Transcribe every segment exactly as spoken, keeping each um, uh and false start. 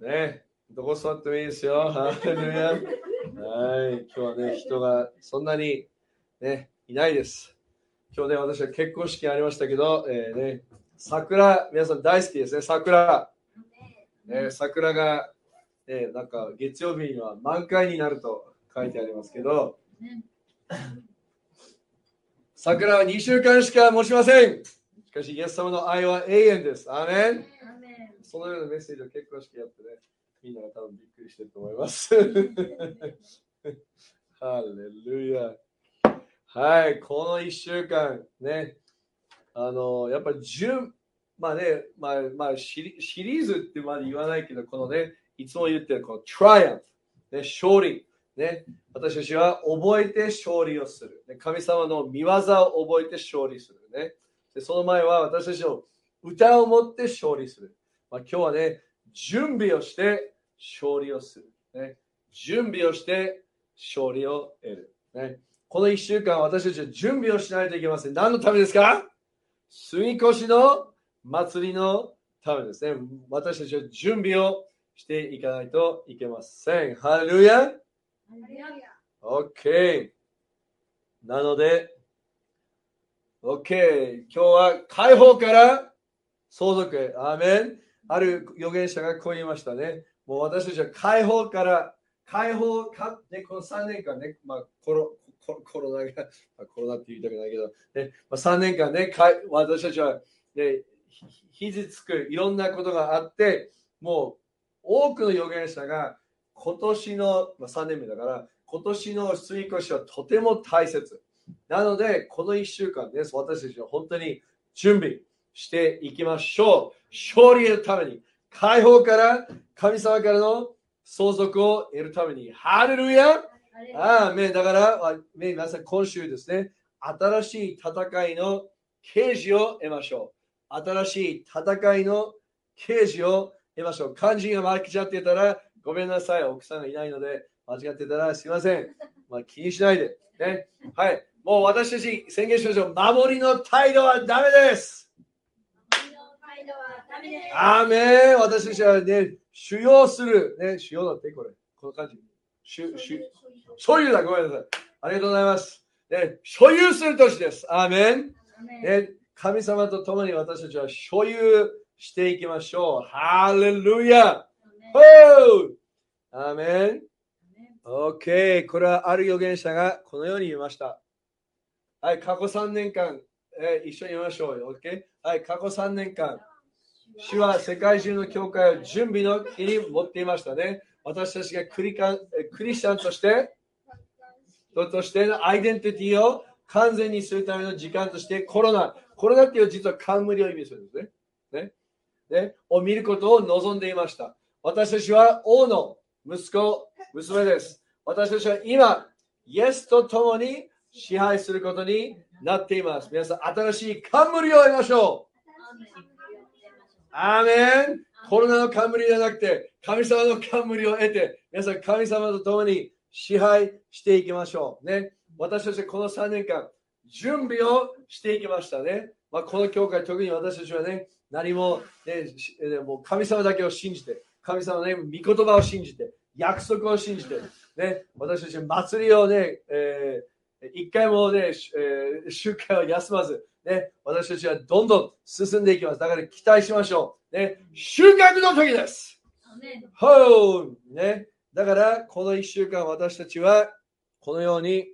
ね、どこ座ってもいいですよ。ハレルヤ。はい、今日はね、人がそんなに、ね、いないです。今日ね、私は結婚式ありましたけど、えーね、桜、皆さん大好きですね、桜。ね、桜が、ね、なんか月曜日には満開になると書いてありますけど、桜はにしゅうかんしか持ちません。しかし、イエス様の愛は永遠です。アーメン。そのようなメッセージを結婚式やってね、みんなが多分びっくりしてると思います。ハレルヤ。はい、このいっしゅうかんね、あのやっぱり順、まあね、まあまあシリ、シリーズってまで言わないけど、このね、いつも言ってるこのトライアンプ、ね、勝利、ね、私たちは覚えて勝利をする、ね、神様の御業を覚えて勝利するね。で、その前は私たちの歌を持って勝利する。まあ、今日はね、準備をして勝利をする、ね、準備をして勝利を得る、ね。このいっしゅうかん私たちは準備をしないといけません。何のためですか？杉越の祭りのためですね。私たちは準備をしていかないといけません。ハレルヤ。ハレルヤ。OK。なので、OK。今日は解放から相続へ。アーメン。ある預言者がこう言いましたね。もう私たちは解放から、解放か、ね、このさんねんかんね、まあ、コロコロナが、コロナって言いたくないけど、ね、まあ、さんねんかんね、私たちは、ね、肘つくいろんなことがあって、もう多くの預言者が今年の、まあ、さんねんめだから、今年の過ぎ越しはとても大切。なので、このいっしゅうかんです。私たちは本当に準備していきましょう。勝利のために、解放から神様からの相続を得るために、ハレルヤ。ああ、だから、皆さん、今週ですね、新しい戦いの啓示を得ましょう。新しい戦いの啓示を得ましょう。肝心が間違ってたら、ごめんなさい。奥さんがいないので、間違ってたらすいません。まあ、気にしないで。ね。はい。もう私たち宣言しましょう。守りの態度はダメです。守りの態度はダメです。アーメン。私たちはね、主要する。ね、主要だって、これ。この感じ。主主所有だ、ごめんなさい。ありがとうございます。ね、所有する年です。アーメン。ね、神様と共に私たちは所有していきましょう。ハレルヤ。アーメン。OK。これはある預言者がこのように言いました。はい、過去さんねんかん、えー、一緒に言いましょう。OK。はい、過去さんねんかん、主は世界中の教会を準備の日に持っていましたね。私たちがクリカン、クリスチャンとして、としてのアイデンティティを完全にするための時間として、コロナ、コロナっていう実は冠を意味するんですね。ね。ね。を見ることを望んでいました。私たちは王の息子、娘です。私たちは今、イエスと共に支配することになっています。皆さん、新しい冠を得ましょう。アーメン。コロナの冠じゃなくて、神様の冠を得て、皆さん神様と共に支配していきましょう。ね、私たちはこのさんねんかん、準備をしていきましたね。まあ、この教会、特に私たちはね、何も、ね、もう神様だけを信じて、神様の、ね、御言葉を信じて、約束を信じて、ね、私たち祭りをね、えー、一回もね、えー、集会を休まず、ね、私たちはどんどん進んでいきます。だから期待しましょう。ね、収穫の時です。ほう、ね、だからこのいっしゅうかん私たちはこのように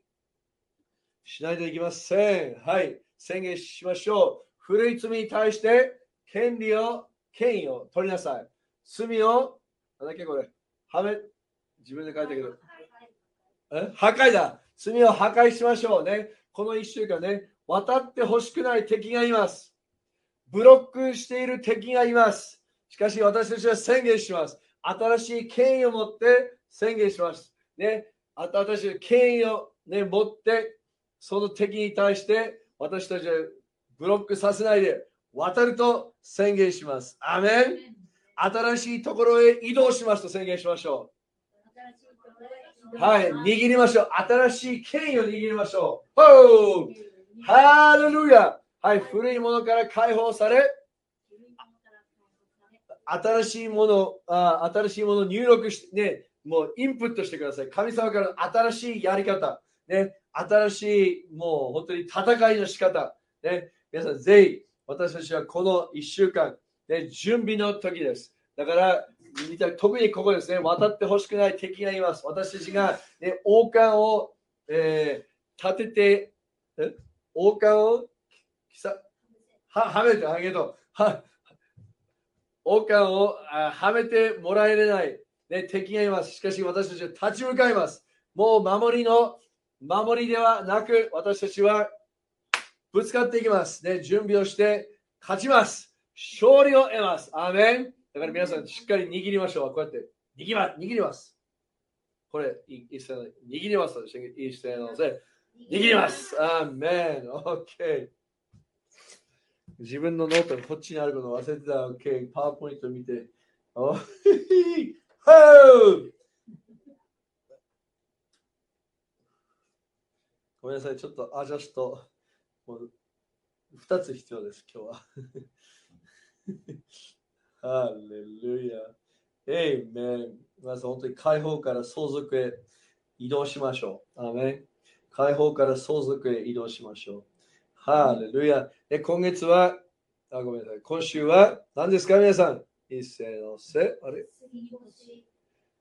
しないといけません。はい、宣言しましょう。古い罪に対して権利を、権威を取りなさい。罪を、なんだっけこれ、はめ、自分で書いたけど、え、破壊だ。罪を破壊しましょうね。このいっしゅうかんね。渡ってほしくない敵がいます。ブロックしている敵がいます。しかし私たちは宣言します。新しい権威を持って宣言します。ね、新しい権威を、ね、持って、その敵に対して私たちはブロックさせないで渡ると宣言します。アーメン。新しいところへ移動しますと宣言しましょう。はい、握りましょう。新しい権威を握りましょう。ほうハレルヤ。はい、古いものから解放され、新しいもの、あ新しいものを入力して、ね、もうインプットしてください。神様から新しいやり方、ね、新しいもう本当に戦いの仕方、ね、皆さんぜひ私たちはこのいっしゅうかん、ね、準備の時です。だから特にここですね、渡ってほしくない敵がいます。私たちが、ね、王冠を、えー、立てて、王冠をさははめてあげと。は王冠をはめてもらえれない、ね、敵がいます。しかし私たちは立ち向かいます。もう守りの守りではなく、私たちはぶつかっていきます、ね。準備をして勝ちます。勝利を得ます。アーメン。だから皆さんしっかり握りましょう。こうやって握ります。握ります。これ一斉の握ります。一斉ので握ります。アーメン。オッケー。自分のノートがこっちにあることを忘れてた。OK。パワーポイント見て。おーごめんなさい。ちょっとアジャスト。もうふたつ必要です、今日は。ハレルヤ。エイメン。皆さん、本当に解放から相続へ移動しましょう。アーメン。解放から相続へ移動しましょう。ハレルヤ。今月は、あ、ごめんなさい。今週は、何ですか、皆さん。一斉のせ、あれ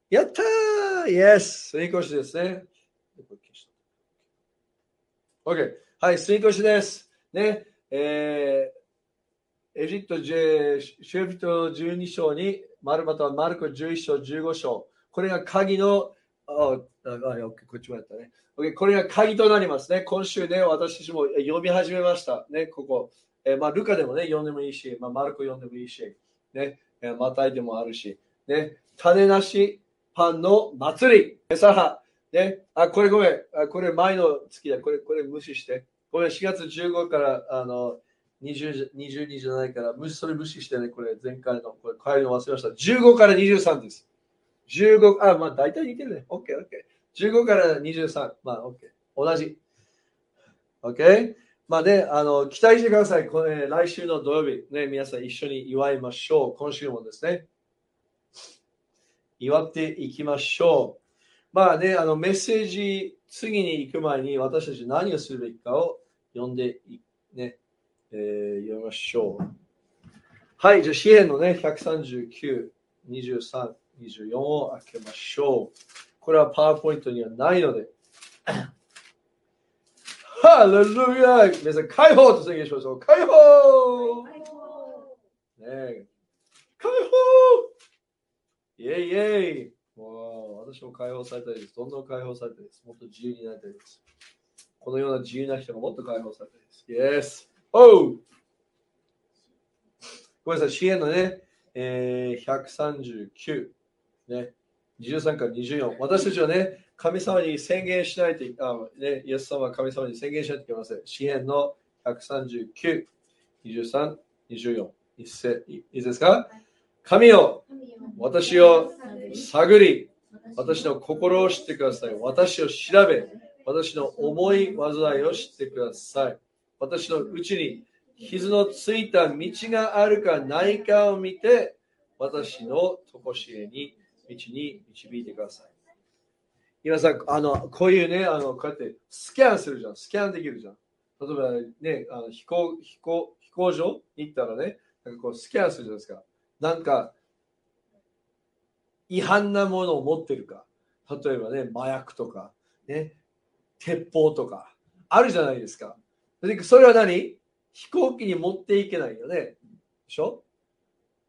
やったーイエス吸い越しですね。OK。はい、吸い越しです。ね。えー、エジプト、シュフトじゅうに章に、またはマルコじゅういち章、じゅうご章。これが鍵の、ああ、こっちもやったね。これが鍵となりますね。今週ね、私たちも読み始めました。ね、ここ。えーまあ、ルカでもね、読んでもいいし、まあ、マルコ読んでもいいし、ね、えー、マタイでもあるし、ね、種なしパンの祭り、ペサハ、ね、あ、これごめん、あ、これ前の月だ、これ、これ無視して、これしがつじゅうごからあの 20, にじゅうにじゃないから、無視、それ無視してね、これ前回の、これ帰りの忘れました。じゅうごからにじゅうさんです。じゅうご、あ、まあ大体似てるね。OK、OK。じゅうごからにじゅうさん。まあ、OK。同じ。OK。まあね、あの、期待してください。これ来週の土曜日、ね、皆さん一緒に祝いましょう。今週もですね。祝っていきましょう。まあね、あの、メッセージ、次に行く前に私たち何をするべきかを読んでい、ね、えー、読みましょう。はい、じゃあ、詩篇のね、ひゃくさんじゅうきゅう、にじゅうさん。にじゅうよんを開けましょう。これはパワーポイントにはないので。ハレルヤ！皆さん、解放と宣言しましょう。解放！解放！ね、解放！イェイイェイ！私も解放されたいです。どんどん解放されたいです。もっと自由になりたいです。このような自由な人がもっと解放されたいです。Yes! Oh! ごめんなさい、支援のね、えー、ひゃくさんじゅうきゅう。ね、にじゅうさんからにじゅうよん。私たちはね、神様に宣言しないといけない。イエス様は神様に宣言しないといけません。詩篇のひゃくさんじゅうきゅう、にじゅうさん、にじゅうよん。一斉、いいですか？神よ、私を探り、私の心を知ってください。私を調べ、私の思い煩いを知ってください。私のうちに傷のついた道があるかないかを見て、私の常しえに道に導いてください。今さ、あのこういうね、あのこうやってスキャンするじゃん、スキャンできるじゃん。例えばね、あの飛行飛行飛行場に行ったらね、なんかこうスキャンするじゃないですか。なんか違反なものを持ってるか、例えばね、麻薬とかね、鉄砲とかあるじゃないですか。で、それは何？飛行機に持っていけないよね、でしょ？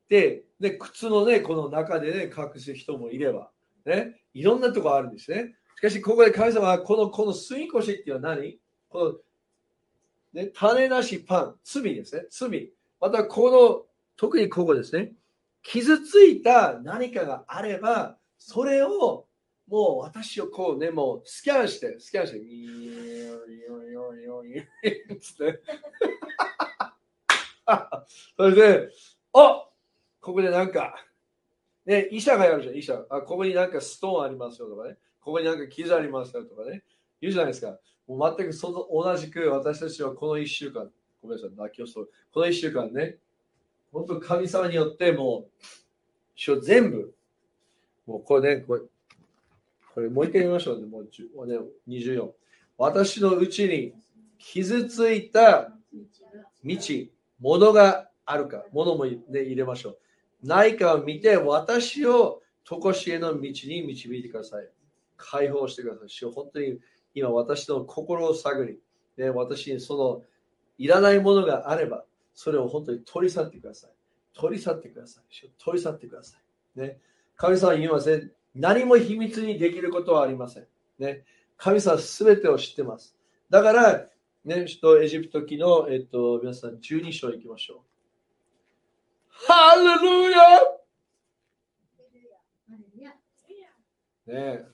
で、で靴のね、この中でね、隠す人もいれば、ね、いろんなとこあるんですね。しかし、ここで神様は、この、この吸い越しっていうのは何？この、ね、種なしパン、罪ですね、罪。また、この、特にここですね、傷ついた何かがあれば、それを、もう私をこうね、もうスキャンして、スキャンして、よよよよよつって。それで、あ、ここでなんか、ね、医者がやるじゃん、医者。あ、ここになんかストーンありますよとかね。ここになんか傷ありますよとかね。言うじゃないですか。もう全くその同じく私たちはこのいっしゅうかん、ごめんなさい、泣きをそう。このいっしゅうかんね、本当神様によってもう全部もうこれねこれこれもう一回見ましょうね。もうねにじゅうよん、私のうちに傷ついた道、物があるか、物も、ね、入れましょう。ないかを見て、私を常しえの道に導いてください。解放してください。主よ、本当に今私の心を探り、ね、私にそのいらないものがあれば、それを本当に取り去ってください。取り去ってください。主よ、取り去ってください。ね、神様は言いません。何も秘密にできることはありません。ね、神様は全てを知ってます。だから、ね、ちょっとエジプト記の、えっと、皆さんじゅうに章いきましょう。ハレルヤ、ね、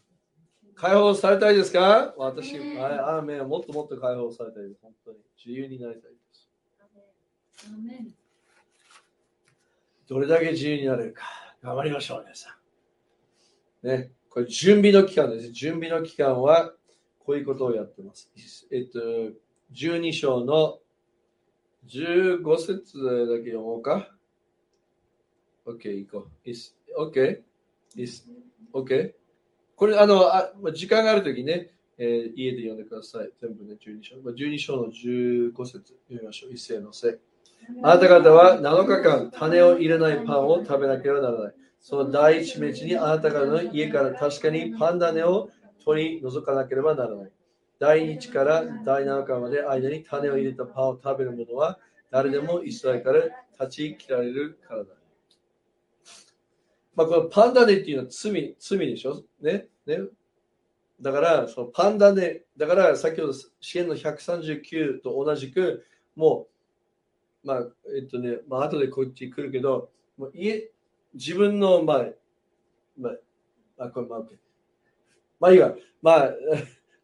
解放されたいですか？私、えー、ああ、めん、もっともっと解放されたいです。本当に自由になりたいです。アメン。どれだけ自由になれるか、頑張りましょう、皆さん。ね、これ準備の期間です。準備の期間はこういうことをやってます。えっとじゅうに章のじゅうご節だけ読もうか。OK、行こう。OK、OK。これ、あの、あ時間があるときね、えー、家で読んでください。全部ね、じゅうに章。じゅうに章のじゅうご節読みましょう。一斉のせい。あなた方はなのかかん種を入れないパンを食べなければならない。その第一日にあなた方の家から確かにパン種を取り除かなければならない。だいいちからだいなのかまで間に種を入れたパンを食べる者は誰でもイスラエルから断ち切られるからだ。まあ、このパンダネっていうのは罪、罪でしょ、ねね、だからそのパンダネだから先ほど詩篇のひゃくさんじゅうきゅうと同じくもう、まあえっとねまあ後でこっち来るけどもう家自分のまあまあ、あこれまあ、OK、まあいいわまあ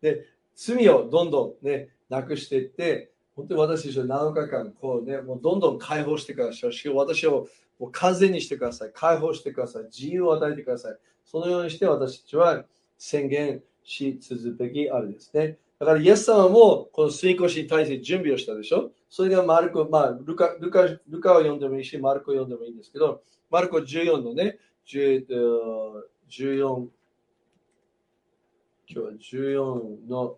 で罪をどんどん、ね、なくしていって本当に私たちはなのかかんこう、ね、もうどんどん解放してください。私をもう完全にしてください。解放してください。自由を与えてください。そのようにして私たちは宣言し続くべきあれですね。だからイエス様もこの吸い越しに対して準備をしたでしょ。それがマルコ、まあ、ルカ、ルカ、ルカを読んでもいいしマルコを読んでもいいんですけど、マルコじゅうよんのねじゅうよん今日はじゅうよんの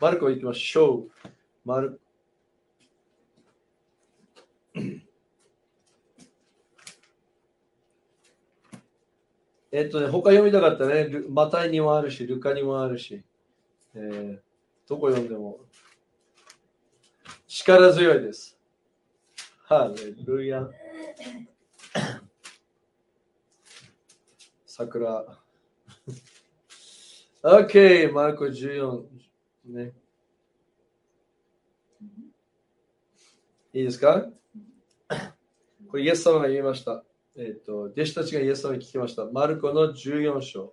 マルコ行きましょう。マルえっとね、他読みたかったね。マタイにもあるし、ルカにもあるし、えー、どこ読んでも力強いです。ハレルヤ。桜。OK、マルコじゅうよんね。いいですか？これイエス様が言いました。えっと、弟子たちがイエス様に聞きました。マルコのじゅうよん章、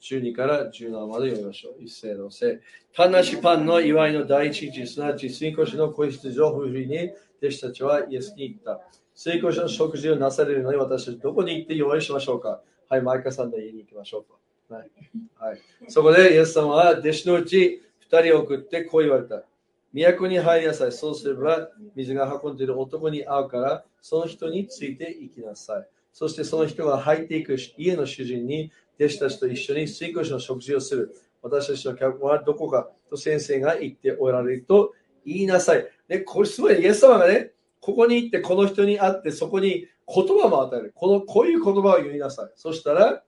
じゅうにからじゅうななまで読みましょう。一斉のせい。単なしパンの祝いの第一日、すなわち吸い越しの子羊を振りに、弟子たちはイエスに言った。吸い越しの食事をなされるのに、私たちどこに行って用意しましょうか？はい、マイカさんの家に行きましょうか。はい。はい、そこでイエス様は弟子のうちふたりを送ってこう言われた。都に入りなさい。そうすれば水が運んでいる男に会うからその人について行きなさい。そしてその人が入っていく家の主人に弟子たちと一緒に吸い越しの食事をする。私たちの客はどこかと先生が言っておられると言いなさい。ね、これすごい。イエス様がね、ここに行ってこの人に会ってそこに言葉も与える。このこういう言葉を言いなさい。そしたら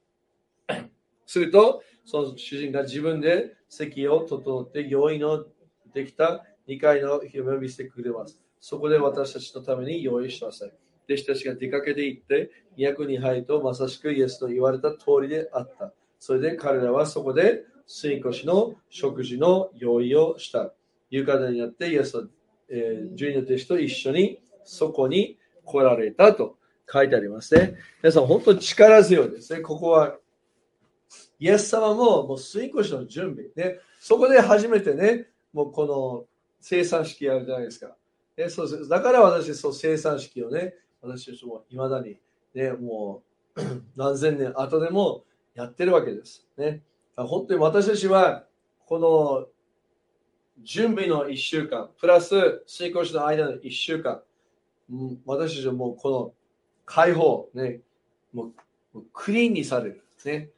するとその主人が自分で席を整って用意のできたにかいの広めを見せてくれます。そこで私たちのために用意してください。弟子たちが出かけて行って、都に入るとまさしくイエスの言われた通りであった。それで彼らはそこで吸い越しの食事の用意をした。夕方になってイエスと、えー、十二の弟子と一緒にそこに来られたと書いてありますね。皆さん本当に力強いですね。ここはイエス様ももう吸い越しの準備、ね、そこで初めてね、もうこの生産式やるじゃないですか。えそうです。だから私、そう生産式をね、私たちもいまだに、ね、もう何千年後でもやってるわけです。ね、本当に私たちは、この準備のいっしゅうかん、プラス吸い越しの間のいっしゅうかん、うん、私たちはもうこの解放、ね、もうクリーンにされる、ね、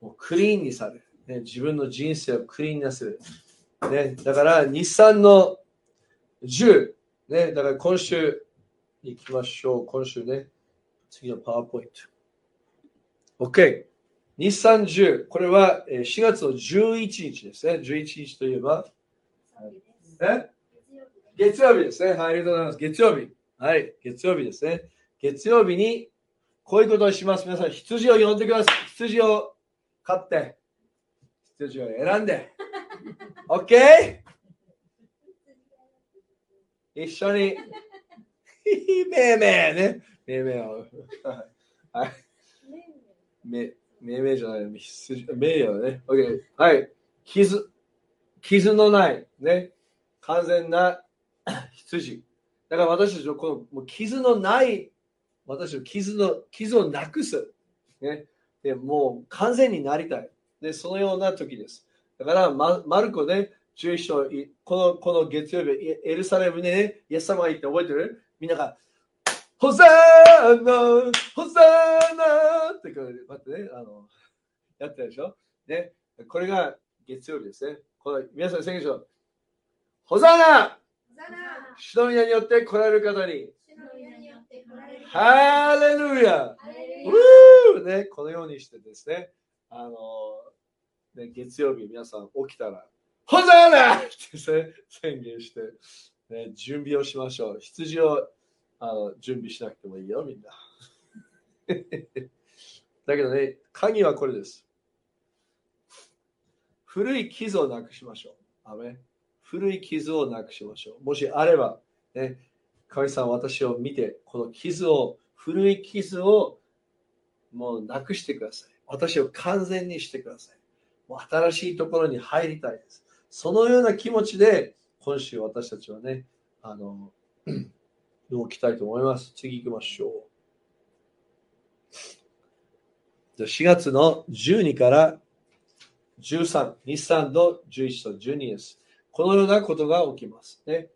もうクリーンにされる、ね、自分の人生をクリーンにされる、ね、だから日産のじゅう、ね、だから今週行きましょう。今週ね、次のパワーポイント。OK。日産じゅう、これはしがつのじゅういちにちですね。じゅういちにちといえば、え月曜日ですね。はい、ありがとうございます。月曜日。はい、月曜日ですね。月曜日にこういうことをします。皆さん、羊を呼んでください。羊を飼って、羊を選んで。OK？ 一緒に。めいめいね。めいめいを。はい。めめいめいじゃない。めいよね。OK。はい。傷。傷のない。ね。完全な羊。だから私たちのこのもう傷のない、私の傷の、傷をなくす。ね。で、もう完全になりたい。で、そのような時です。だから、ま、マルコね、じゅういっ章、この、この月曜日、エルサレムにね、イエス様が言って覚えてる？みんなが、ホザーナー、ホザーナーってこうやってね、あの、やってるでしょ。ね。これが月曜日ですね。この皆さん、宣言しよう。ホザーナ、主の皆によって来られる方に、ハレルヤ、ウー、ね、このようにしてですね、あのね、月曜日皆さん起きたら、ホザーナって宣言して、ね、準備をしましょう。羊をあの準備しなくてもいいよ、みんな。だけどね、鍵はこれです。古い傷をなくしましょう。アメン。古い傷をなくしましょう。もしあれば、ね、神さん私を見て、この傷を、古い傷をもうなくしてください。私を完全にしてください。もう新しいところに入りたいです。そのような気持ちで、今週私たちはね、あの、動きたいと思います。次行きましょう。じゃしがつのじゅうにからじゅうさん、日産のじゅういちとじゅうにです。このようなことが起きますね。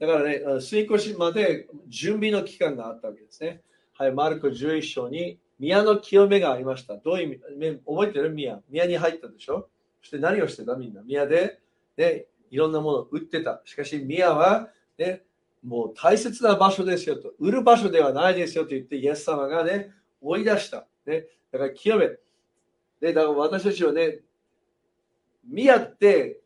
だからね、吸い越しまで準備の期間があったわけですね。はい、マルコじゅういっ章に宮の清めがありました。どういう意味？覚えてる？宮。宮に入ったでしょ？そして何をしてた？みんな。宮で、ね、いろんなものを売ってた。しかし宮は、ね、もう大切な場所ですよと。売る場所ではないですよと言って、イエス様がね、追い出した。ね、だから清め。で、だから私たちはね、宮って、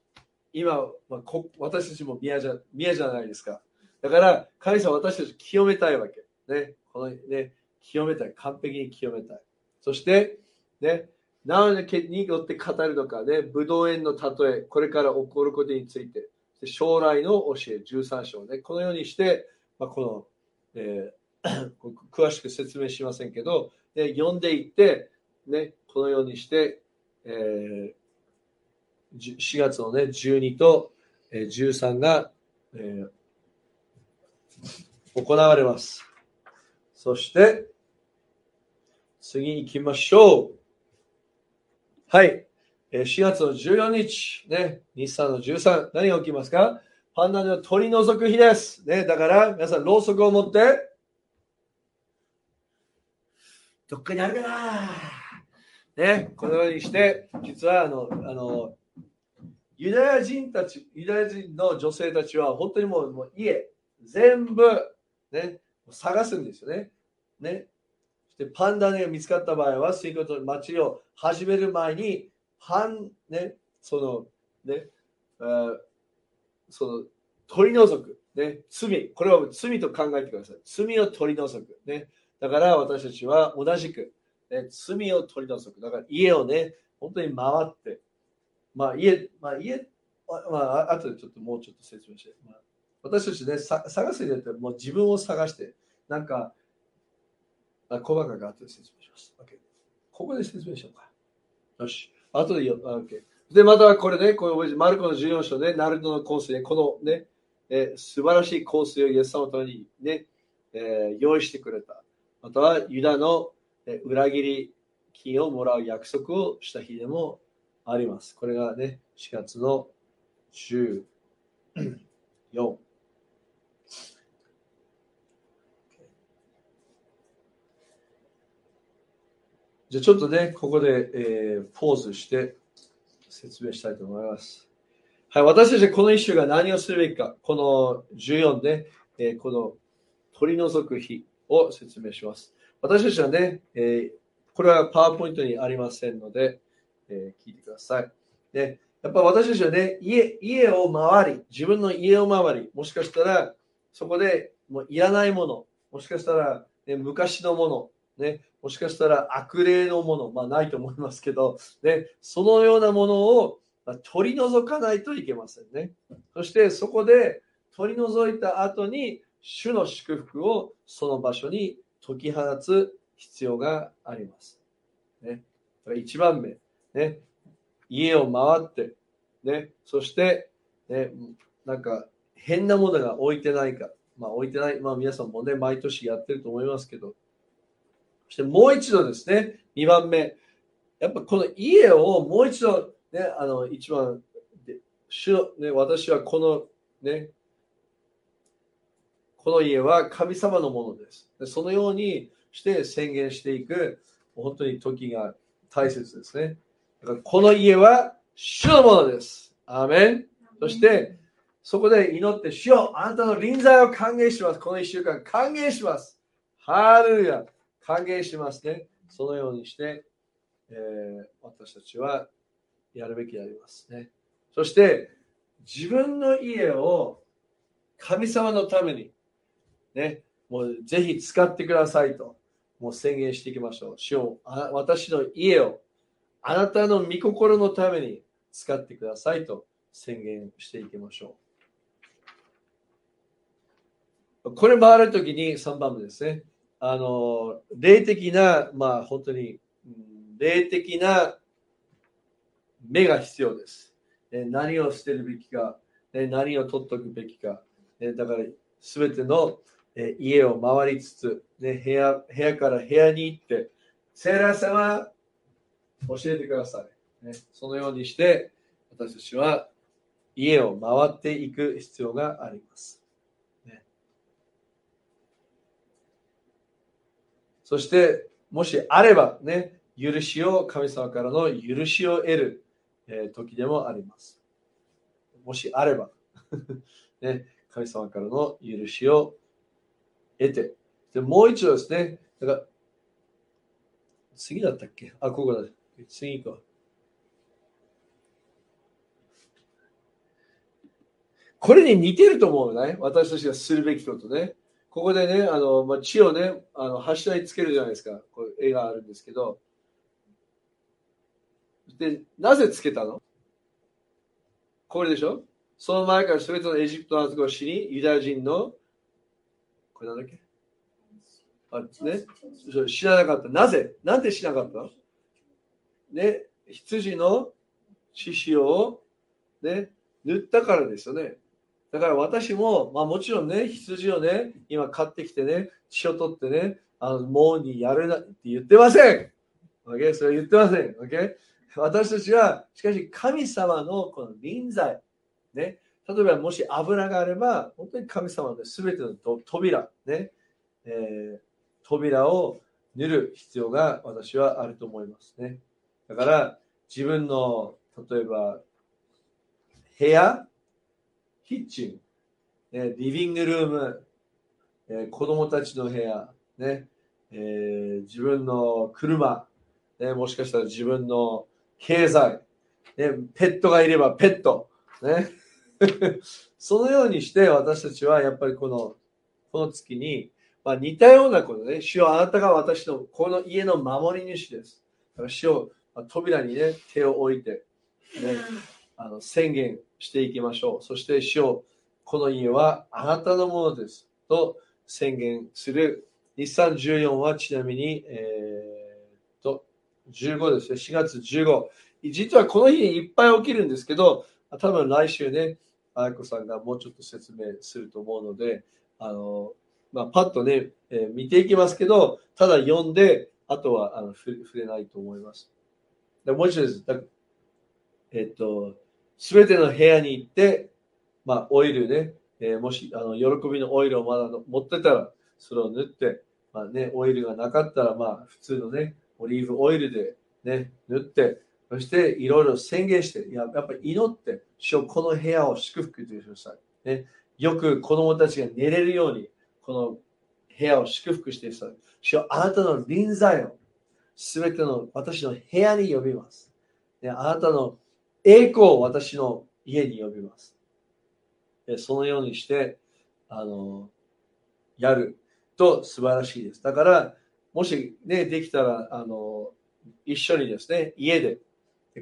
今、まあ、こ私たちも宮じゃ、宮じゃないですか。だから、神様私たち清めたいわけ。ね。このね、清めたい。完璧に清めたい。そして、ね、何によって語るのかね、ブドウ園の例え、これから起こることについて、将来の教え、じゅうさん章ね。このようにして、まあ、この、えー、詳しく説明しませんけど、ね、読んでいって、ね、このようにして、えーしがつのね、じゅうにとじゅうさんが、えー、行われます。そして、次に行きましょう。はい。しがつのじゅうよっか、ね、日産のじゅうさん、何が起きますか？パンダの取り除く日です。ね、だから、皆さん、ろうそくを持って、どっかにあるかな？ね、このようにして、実は、あの、あの、ユダヤ人たち、ユダヤ人の女性たちは本当にもう、もう家、全部、ね、探すんですよね。ね。で、パンダネが見つかった場合は、水郷と町を始める前に、パン、ね、その、ね、あその、取り除く、ね、罪、これは罪と考えてください。罪を取り除く、ね。だから私たちは同じく、ね、罪を取り除く。だから家をね、本当に回って、まあ家、まあ家、まあ後でちょっともうちょっと説明して、まあ、私たちね、さ探すんだったらもう自分を探して、なんか、あ小バカが後で説明します。OK。ここで説明しようか。よし。後でよ、OK。で、またこれね、このマルコのじゅうよん章ね、ナルドの香水ね、このね、えー、素晴らしい香水をイエス様のためにね、えー、用意してくれた。またはユダの裏切り金をもらう約束をした日でもあります。これがね、しがつのじゅうよっか。じゃあちょっとね、ここで、えー、ポーズして説明したいと思います。はい、私たちはこの一週が何をするべきか、このじゅうよんで、えー、この取り除く日を説明します。私たちはね、えー、これはパワーポイントにありませんので、えー、聞いてください。で、やっぱ私たちはね、家、家を回り、自分の家を回り、もしかしたらそこでもういらないもの、もしかしたら、ね、昔のもの、ね、もしかしたら悪霊のもの、まあないと思いますけど、ね、そのようなものを取り除かないといけませんね。そしてそこで取り除いた後に主の祝福をその場所に解き放つ必要があります。ね、いちばんめ、ね、家を回って、ね、そして、ね、なんか変なものが置いてないか、まあ置いてない、まあ皆さんもね、毎年やってると思いますけど、そしてもう一度ですね、にばんめ、やっぱこの家をもう一度、ね、あの一番で主の、ね、私はこの、ね、この家は神様のものです。で、そのようにして宣言していく、本当に時が大切ですね。だからこの家は主のものです。アーメン。そしてそこで祈って主よ、あなたの臨在を歓迎します。このいっしゅうかん歓迎します。ハレルヤ。歓迎しますね。そのようにして、えー、私たちはやるべきでありますね。そして自分の家を神様のためにね、もうぜひ使ってくださいともう宣言していきましょう。主よ、私の家をあなたの御心のために使ってくださいと宣言していきましょう。これ回るときにさんばんめですね。あの霊的な、まあ本当に霊的な目が必要です。何を捨てるべきか、何を取っておくべきか。だから全ての家を回りつつ、部屋、部屋から部屋に行って、聖霊様、教えてください。そのようにして私たちは家を回っていく必要があります。そしてもしあればね、許しを神様からの許しを得る、えー、時でもあります。もしあれば、ね、神様からの許しを得て、でもう一度ですね。だから次だったっけ？あ、ここだ。次行こう。これに似てると思うね。私たちがするべきことね。ここでね、あのまあ、地をね、あの柱につけるじゃないですか。こういう絵があるんですけど。で、なぜつけたの？これでしょ？その前からすべてのエジプトの恥を知り、ユダヤ人の、これなんだっけ？あ、ね。知らなかった。なぜ？なんで知らなかったの？ね、羊の血潮を、ね、塗ったからですよね。だから私も、まあもちろんね、羊をね、今買ってきてね、血を取ってね、あの、もうにやるなって言ってません！Okay？ それ言ってません。Okay？私たちはしかし神様のこの臨在ね、例えばもし油があれば本当に神様の全ての扉ね、えー、扉を塗る必要が私はあると思いますね。だから自分の例えば部屋、キッチン、ね、リビングルーム、えー、子供たちの部屋ね、えー、自分の車、ね、もしかしたら自分の経済、ね、ペットがいればペット、ね、そのようにして私たちはやっぱりこのこの月に、まあ、似たようなことね、主よあなたが私のこの家の守り主です。だから主よ扉にね手を置いて、ね、あの宣言していきましょう。そして主よこの家はあなたのものですと宣言する。にせんじゅうよんはちなみに、えーじゅうごですね、しがつじゅうご。実はこの日にいっぱい起きるんですけど、多分来週ね、あやこさんがもうちょっと説明すると思うので、あの、まあ、パッとね、えー、見ていきますけど、ただ読んで、あとはあの触れないと思います。でもう一度です。えっと、すべての部屋に行って、まあ、オイルね、えー、もし、あの、喜びのオイルをまだ持ってたら、それを塗って、まあね、オイルがなかったら、まあ、普通のね、オリーブオイルで、ね、塗って、そしていろいろ宣言して、やっぱり祈って、主よこの部屋を祝福してください、ね、よく子供たちが寝れるようにこの部屋を祝福してください。主よあなたの臨在をすべての私の部屋に呼びます、ね、あなたの栄光を私の家に呼びます。そのようにしてあのやると素晴らしいです。だからもし、ね、できたらあの一緒にですね、家で、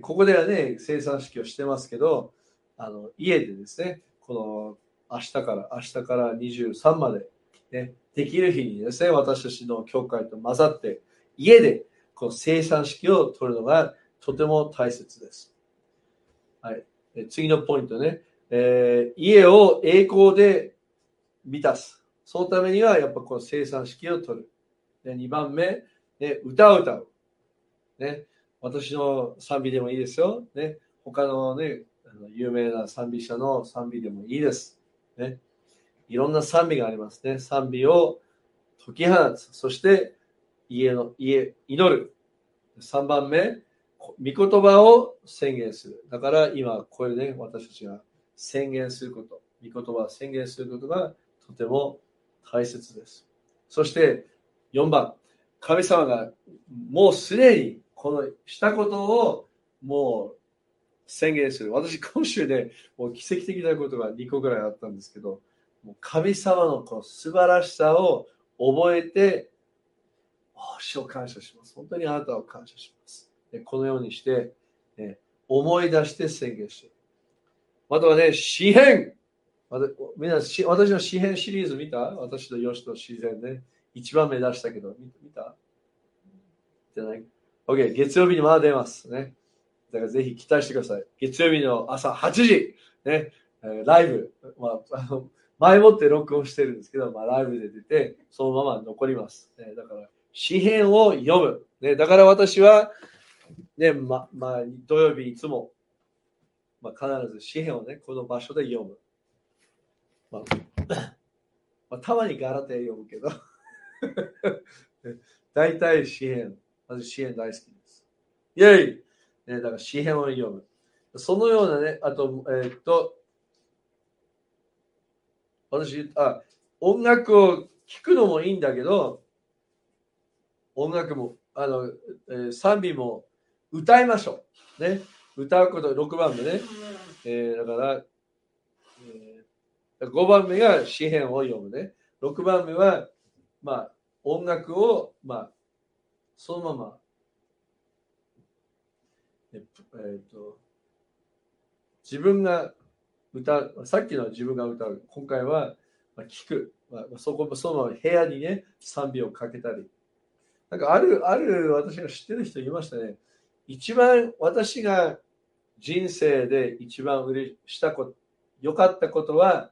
ここではね生産式をしてますけど、あの家でですね、この明日から明日からにじゅうさんまで、ね、できる日にですね、私たちの教会と混ざって家でこの生産式を取るのがとても大切です、はい、次のポイントね、えー、家を栄光で満たす。そのためにはやっぱこの生産式を取る。でにばんめ、ね、歌を歌う、ね、私の賛美でもいいですよ、ね、他のね有名な賛美者の賛美でもいいです、ね、いろんな賛美がありますね。賛美を解き放つ。そして家の家祈る。さんばんめ、御言葉を宣言する。だから今これね、私たちが宣言すること、御言葉を宣言することがとても大切です。そしてよんばん、神様がもうすでにこのしたことをもう宣言する。私今週で、ね、もう奇跡的なことがにこぐらいあったんですけど、もう神様のこの素晴らしさを覚えて、主を感謝します、本当にあなたを感謝します。でこのようにして、ね、思い出して宣言して、またはね、詩編、みんな私の詩編シリーズ見た？私とヨシと自然ね、いちばんめ出したけど、見た？じゃない？ OK、月曜日にまだ出ますね。だからぜひ期待してください。月曜日の朝はちじ、ね、ライブ、まあ、あの前もって録音してるんですけど、まあ、ライブで出て、そのまま残ります。ね、だから、詩編を読む。ね、だから私は、ね、ま、まあ、土曜日いつも、まあ、必ず詩編をね、この場所で読む。まあまあ、たまにガラテ読むけど、だいたい詩編、私詩編大好きです。イェイ、ね、だから詩編を読む。そのようなね、あと、えー、っと、私、あ、音楽を聴くのもいいんだけど、音楽も、あの、えー、賛美も歌いましょう。ね。歌うことろくばんめね、えー、だから、えー、ごばんめが詩編を読むね。ろくばんめは、まあ、音楽を、まあ、そのまま、えっと、自分が歌う、さっきのは自分が歌う、今回は、まあ、聞く、まあ、そこもそのまま部屋にね、賛美をかけたり、なんかある、ある私が知ってる人いましたね。一番私が人生で一番うれしたこと、良かったことは、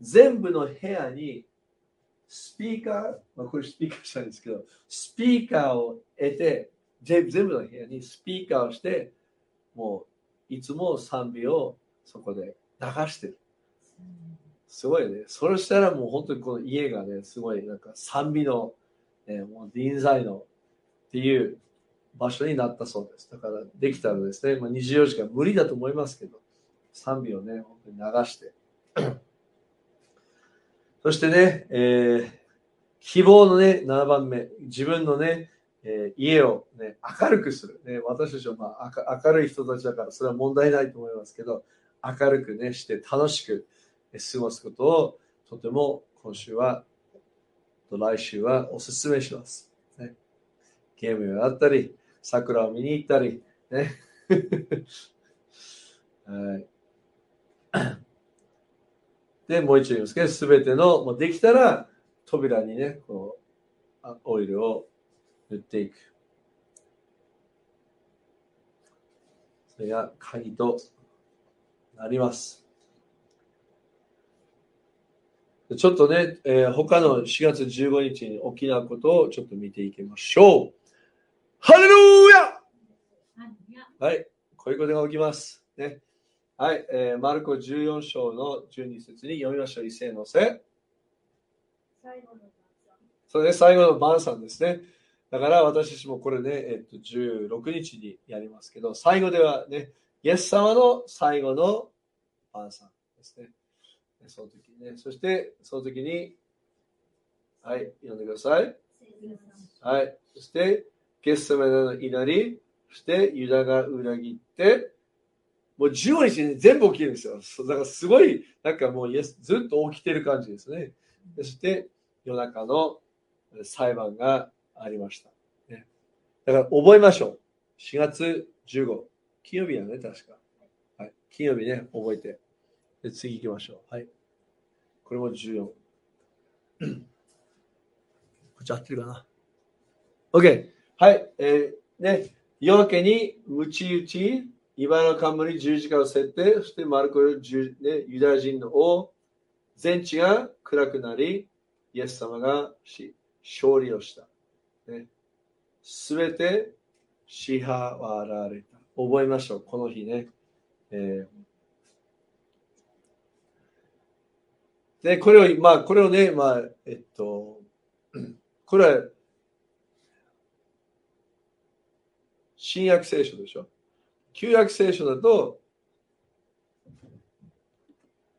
全部の部屋にスピーカー、まあ、これスピーカーしたんですけど、スピーカーを得て、全部の部屋にスピーカーをして、もういつも賛美をそこで流してる。すごいね。それしたらもう本当にこの家がね、すごいなんか賛美の、ね、もう臨在のっていう場所になったそうです。だからできたらですね、まあ、にじゅうよじかん無理だと思いますけど、賛美をね、本当に流して。そしてね、えー、希望のね、ななばんめ、自分のね、えー、家を、ね、明るくする、ね。私たちは、まあ、明るい人たちだからそれは問題ないと思いますけど、明るくね、して楽しく過ごすことをとても今週は、来週はお勧めします。ね、ゲームをやったり、桜を見に行ったり、ね。はい。で、もう一度言いますけど、すべての、もうできたら、扉にね、こう、オイルを塗っていく。それが鍵となります。ちょっとね、えー、他のしがつじゅうごにちに起きたことをちょっと見ていきましょう。ハレルヤ！はい、こういうことが起きます。ね。はい、えー、マルコじゅうよん章のじゅうにせつに読みましょう。一斉のせ。最後の晩餐。それで最後の晩餐ですね。だから私たちもこれね、えっと、じゅうろくにちにやりますけど、最後ではね、イエス様の最後の晩餐ですね。その時ね、そしてその時に、はい、読んでください。はい、そしてゲッセマネの祈り、そしてユダが裏切って、もうじゅうごにちに全部起きるんですよ。だからすごい、なんかもうイエスずっと起きてる感じですね。そして夜中の裁判がありました、ね、だから覚えましょう。しがつじゅうごにち金曜日やね、確か、はい、金曜日ね、覚えて、で次行きましょう。はい、これもじゅうよん こっち合ってるかな。 OK、 はい、えー、ね、夜明けにむち打ち茨の冠十字架を設定、そしてマルコの十、ね、ユダヤ人の王、全地が暗くなり、イエス様がし勝利をした。すべて支払われた。覚えましょう、この日ね、えー、でこれを、まあ、これをね、まあ、えっとこれは新約聖書でしょ。旧約聖書だと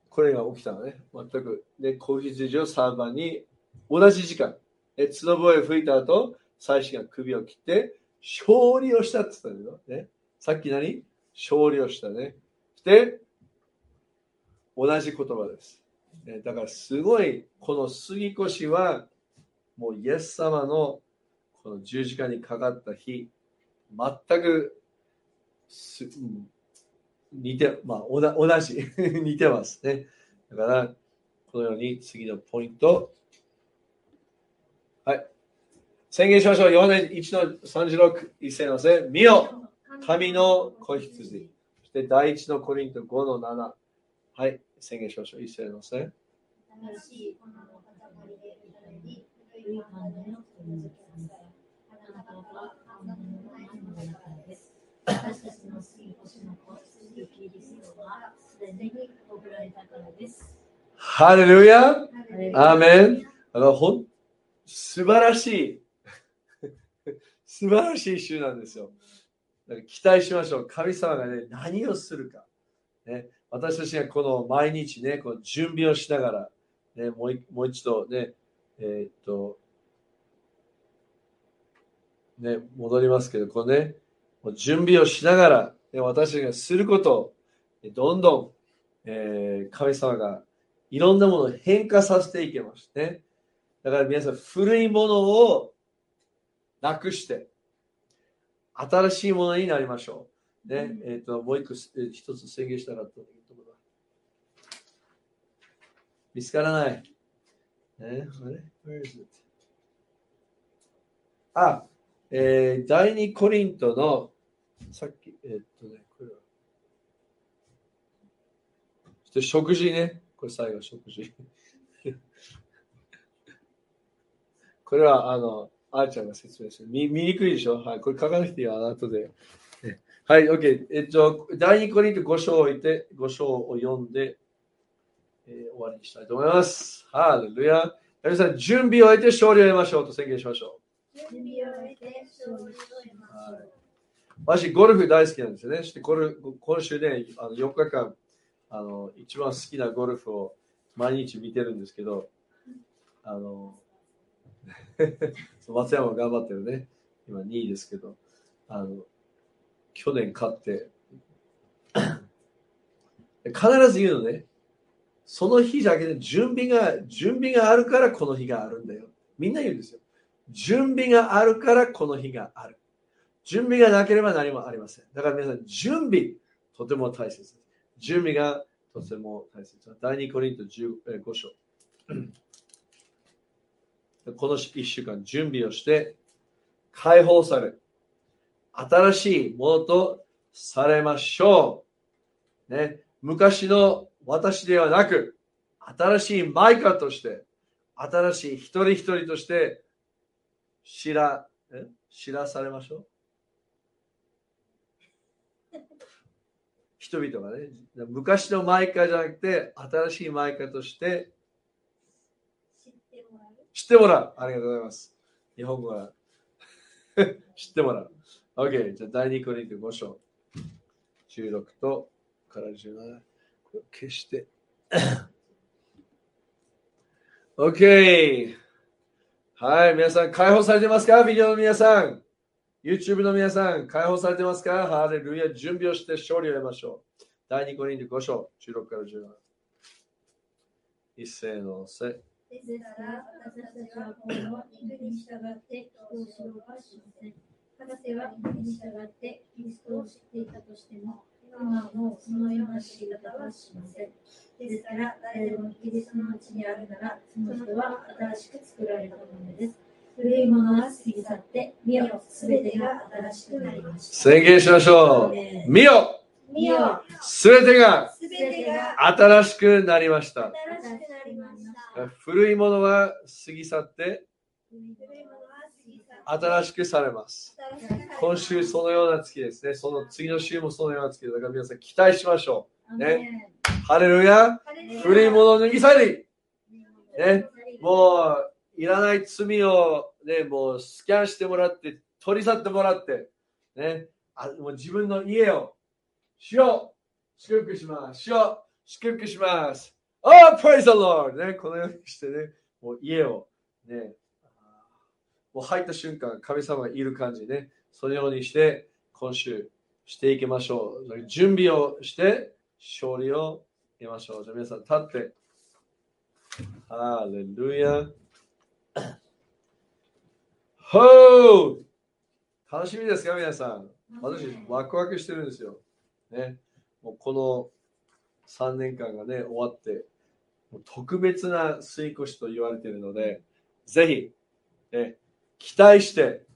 これが起きたのね、全くで、子羊を裁判に同じ時間、角笛を吹いた後、祭司が首を切って勝利をしたって言ったんだよね。さっき何？勝利をしたね。で、同じ言葉です。だからすごい、この杉越はもうイエス様のこの十字架にかかった日、全くす似て、まあおな同じ似てますね。だからこのように次のポイント。はい、宣言しましょう。ヨハネ いちのさんじゅうろく、一斉のせ、見よ神の子羊。そしてだいいちのコリント ごのなな。はい、宣言しましょう。一斉のせ。私たちの水星の子羊キリストはすでに送られたからです。ハレルヤ、アーメン。あの本素晴らしい素晴らしい週なんですよ。だから期待しましょう。神様がね、何をするか、ね、私たちがこの毎日ね、この準備をしながら、ね、もう、もう一度ね、えー、っとね戻りますけど、このね、もう準備をしながら、ね、私たちがすることをどんどん、えー、神様がいろんなものを変化させていけますね。だから皆さん、古いものをなくして新しいものになりましょう。ね、うん、えっともう一個一つ宣言したらというところだ。見つからない。ね、Where is it? あ、えー、だいにコリントのさっきえっとねこれは。そして食事ね、これ最後食事。これはあのあーちゃんが説明する。見、見にくいでしょ。はい、これ書かなくていいよ、後で。はい、OK。えっと、だいにコリントごしょうを置いて、ご章を読んで、えー、終わりにしたいと思います。ハレルヤ。皆さん、準備を終えて勝利を得ましょうと宣言しましょう。準備を終えて勝利を得ましょう。はい、私、ゴルフ大好きなんですよね。そしてゴル今週ね、あのよっかかんあの、一番好きなゴルフを毎日見てるんですけど、あの、松山も頑張ってるね。今にいですけど、あの去年勝って必ず言うのね、その日だけで準備が準備があるからこの日があるんだよ。みんな言うんですよ。準備があるからこの日がある。準備がなければ何もありません。だから皆さん、準備とても大切です。準備がとても大切です。だいにコリントじゅうご章このいっしゅうかん準備をして解放され、新しいものとされましょう、ね、昔の私ではなく新しいマイカとして、新しい一人一人として知らえ知らされましょう。人々がね、昔のマイカじゃなくて新しいマイカとして知ってもらう。ありがとうございます。日本語は知ってもらう。OK。じゃあ、だいにコリントご章。じゅうろくとからじゅうなな。これを消して。OK。はい。皆さん、解放されてますか？ビデオの皆さん。YouTube の皆さん、解放されてますか？ハレルヤ、準備をして勝利を得ましょう。だいにコリントご章、じゅうろくからじゅうなな。一斉のせ。ですから、私たちは今後、肉に従って、どうしようかしません。博士は肉に従って、キリストを知っていたとしても、今はもうそのような知り方はしません。ですから、誰でもキリストのうちにあるなら、その人は新しく作られたものです。古いものは過ぎ去って、見よ、すべてが新しくなりました。宣言しましょう。見よ、見よ、すべてが新しくなりました。古いものは過ぎ去って、新しくされます。今週そのような月ですね。その次の週もそのような月だから皆さん期待しましょう。ね、ハレルヤ、古いものを脱ぎ去り、ね、もういらない罪を、ね、もうスキャンしてもらって、取り去ってもらって、ね、あもう自分の家を、主よ、祝福します。主よ、祝福します。Oh, praise the Lord! ね、このようにしてね、もう家を、ね、もう入った瞬間、神様がいる感じね、そのようにして、今週していきましょう。準備をして、勝利を得ましょう。じゃあ皆さん、立って。ハレルヤ。ほう、楽しみですか皆さん。私ワクワクしてるんですよ、ね、もうこのさんねんかんがね終わってもう特別な水越と言われているのでぜひ、ね、期待して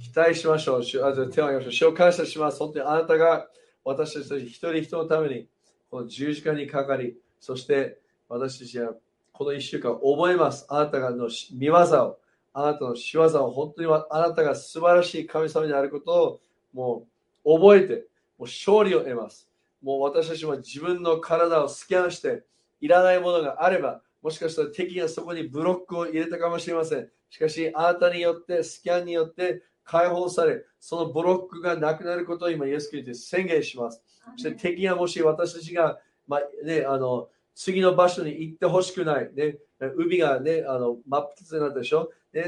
期待しましょう。あ、じゃあ手を挙げましょう。主を感謝します。本当にあなたが私たち一人一人のためにこの十字架にかかりそして私たちはこのいっしゅうかん覚えます。あなたの見業を、あなたの仕業を、本当にあなたが素晴らしい神様であることをもう覚えて、もう勝利を得ます。もう私たちも自分の体をスキャンして、いらないものがあれば、もしかしたら敵がそこにブロックを入れたかもしれません。しかし、あなたによって、スキャンによって解放され、そのブロックがなくなることを今、イエス・キリストで宣言します。そして敵がもし私たちが、まあね、あの、次の場所に行ってほしくない、ね、海が、ね、あの真っ二つになったでしょ、ね、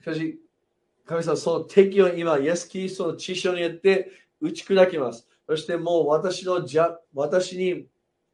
しかし神様その敵を今イエス・キリストの血潮によって打ち砕きます。そしてもう 私, のじゃ私に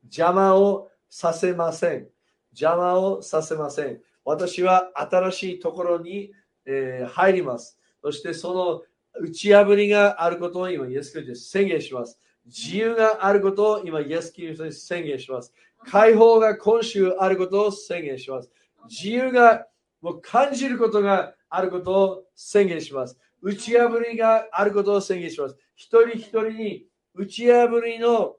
邪魔をさせません。邪魔をさせません。私は新しいところに、えー、入ります。そしてその打ち破りがあることを今イエス・キリストで宣言します。自由があることを今イエス・キリストに宣言します。解放が今週あることを宣言します。自由がもう感じることがあることを宣言します。打ち破りがあることを宣言します。一人一人に打ち破りの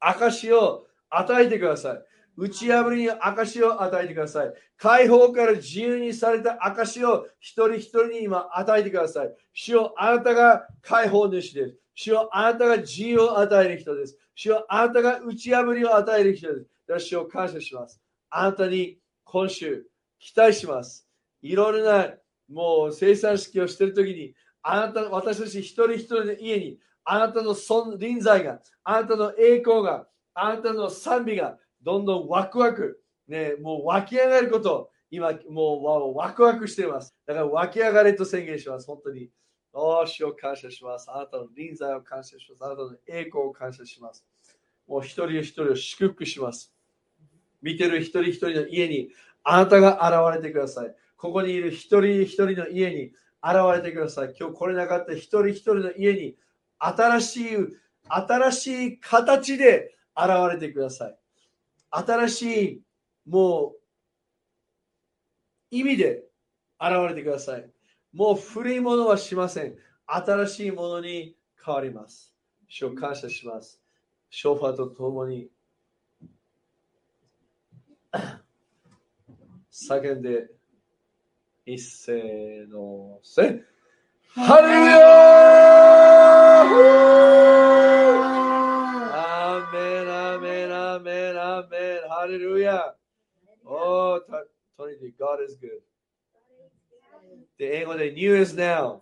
証を与えてください。打ち破りの証を与えてください。解放から自由にされた証を一人一人に今与えてください。主よ、あなたが解放主です。主よ、あなたが自由を与える人です。主よ、あなたが打ち破りを与える人です。私を感謝します。あなたに今週期待します。いろいろなもう生産式をしているときに、あなた、私たち一人一人の家に、あなたの臨在が、あなたの栄光が、あなたの賛美が、どんどんワクワク、ね、もう湧き上がることを、今もうワクワクしています。だから湧き上がれと宣言します。本当に。おー、主を感謝します。あなたの臨在を感謝します。あなたの栄光を感謝します。もう一人一人を祝福します。見てる一人一人の家にあなたが現れてください。ここにいる一人一人の家に現れてください。今日来れなかった一人一人の家に新しい、新しい形で現れてください。新しい、もう、意味で現れてください。もう古いものはしません。新しいものに変わります。主を感謝します。ショファーとともに叫んで一斉のせ。ハレルヤ！アーメンアーメンアーメンアーメンハレルヤ！ Oh, Tony, God is good. で、英語で New is now.